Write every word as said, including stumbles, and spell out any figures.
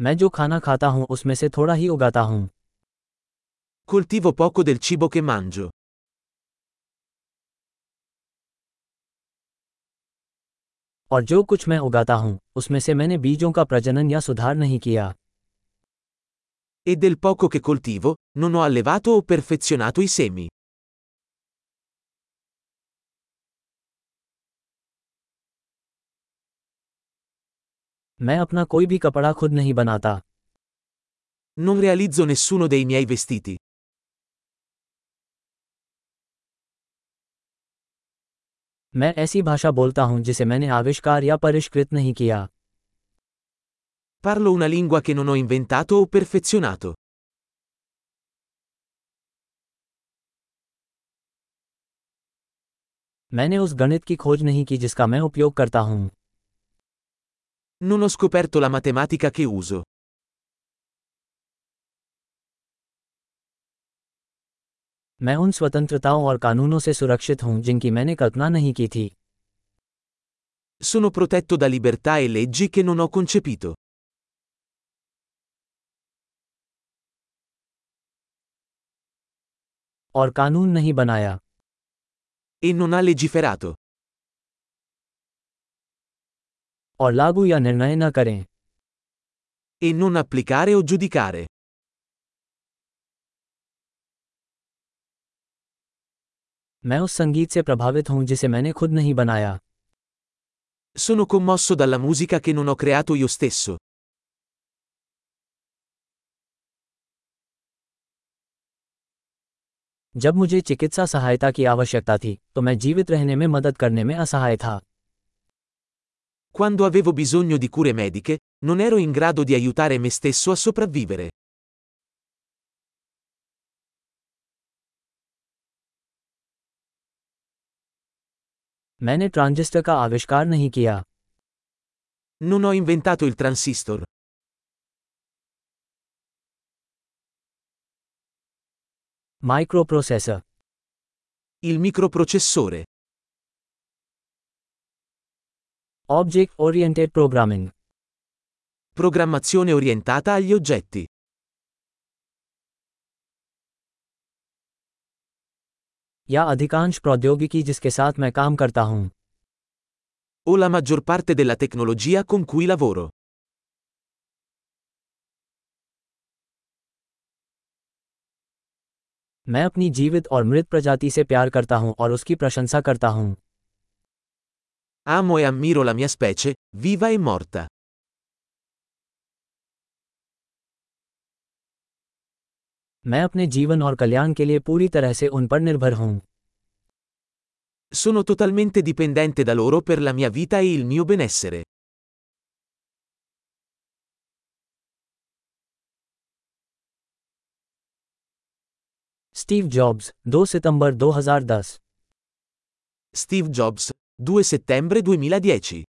मैं जो खाना खाता हूं उसमें से थोड़ा ही उगाता हूं। Coltivo poco del cibo che mangio. और जो कुछ मैं उगाता हूं उसमें से मैंने बीजों का प्रजनन या सुधार नहीं किया। E del poco che coltivo, non ho allevato o perfezionato i semi. मैं अपना कोई भी कपड़ा खुद नहीं बनाता। Non realizzo nessuno dei miei vestiti. मैं ऐसी भाषा बोलता हूं जिसे मैंने आविष्कार या परिष्कृत नहीं किया। Parlo una lingua che non ho inventato o perfezionato. मैंने उस गणित की खोज नहीं की जिसका मैं उपयोग करता हूं। Non ho scoperto la matematica che uso. मैं उन स्वतंत्रताओं और कानूनों से सुरक्षित हूं जिनकी मैंने कल्पना नहीं की थी। Sono protetto da libertà e leggi che non ho concepito. और कानून नहीं बनाया। E non ha legiferato. और लागू या निर्णय न करें। E non applicare o giudicare. मैं उस संगीत से प्रभावित हूं जिसे मैंने खुद नहीं बनाया। Sono commosso dalla musica che non ho creato io stesso. जब मुझे चिकित्सा सहायता की आवश्यकता थी तो मैं जीवित रहने में मदद करने में असहाय था। Quando avevo bisogno di cure mediche, non ero in grado di aiutare me stesso a sopravvivere. मैंने ट्रांजिस्टर का आविष्कार नहीं किया। Non ho inventato il transistor. Microprocessor. Il microprocessore. Object oriented programming. Programmazione orientata agli oggetti. या अधिकांश प्रौद्योगिकी जिसके साथ मैं काम करता हूं। O la maggior parte della tecnologia con cui lavoro. मैं अपनी जीवित और मृत प्रजाति से प्यार करता हूं और उसकी प्रशंसा करता हूं। Amo e ammiro la mia specie, viva e morta. मैं अपने जीवन और कल्याण के लिए पूरी तरह से उन पर निर्भर हूं। Sono totalmente dipendente da loro per la mia vita e il mio benessere. Steve Jobs, due settembre duemiladodici. Steve Jobs, due settembre duemiladieci.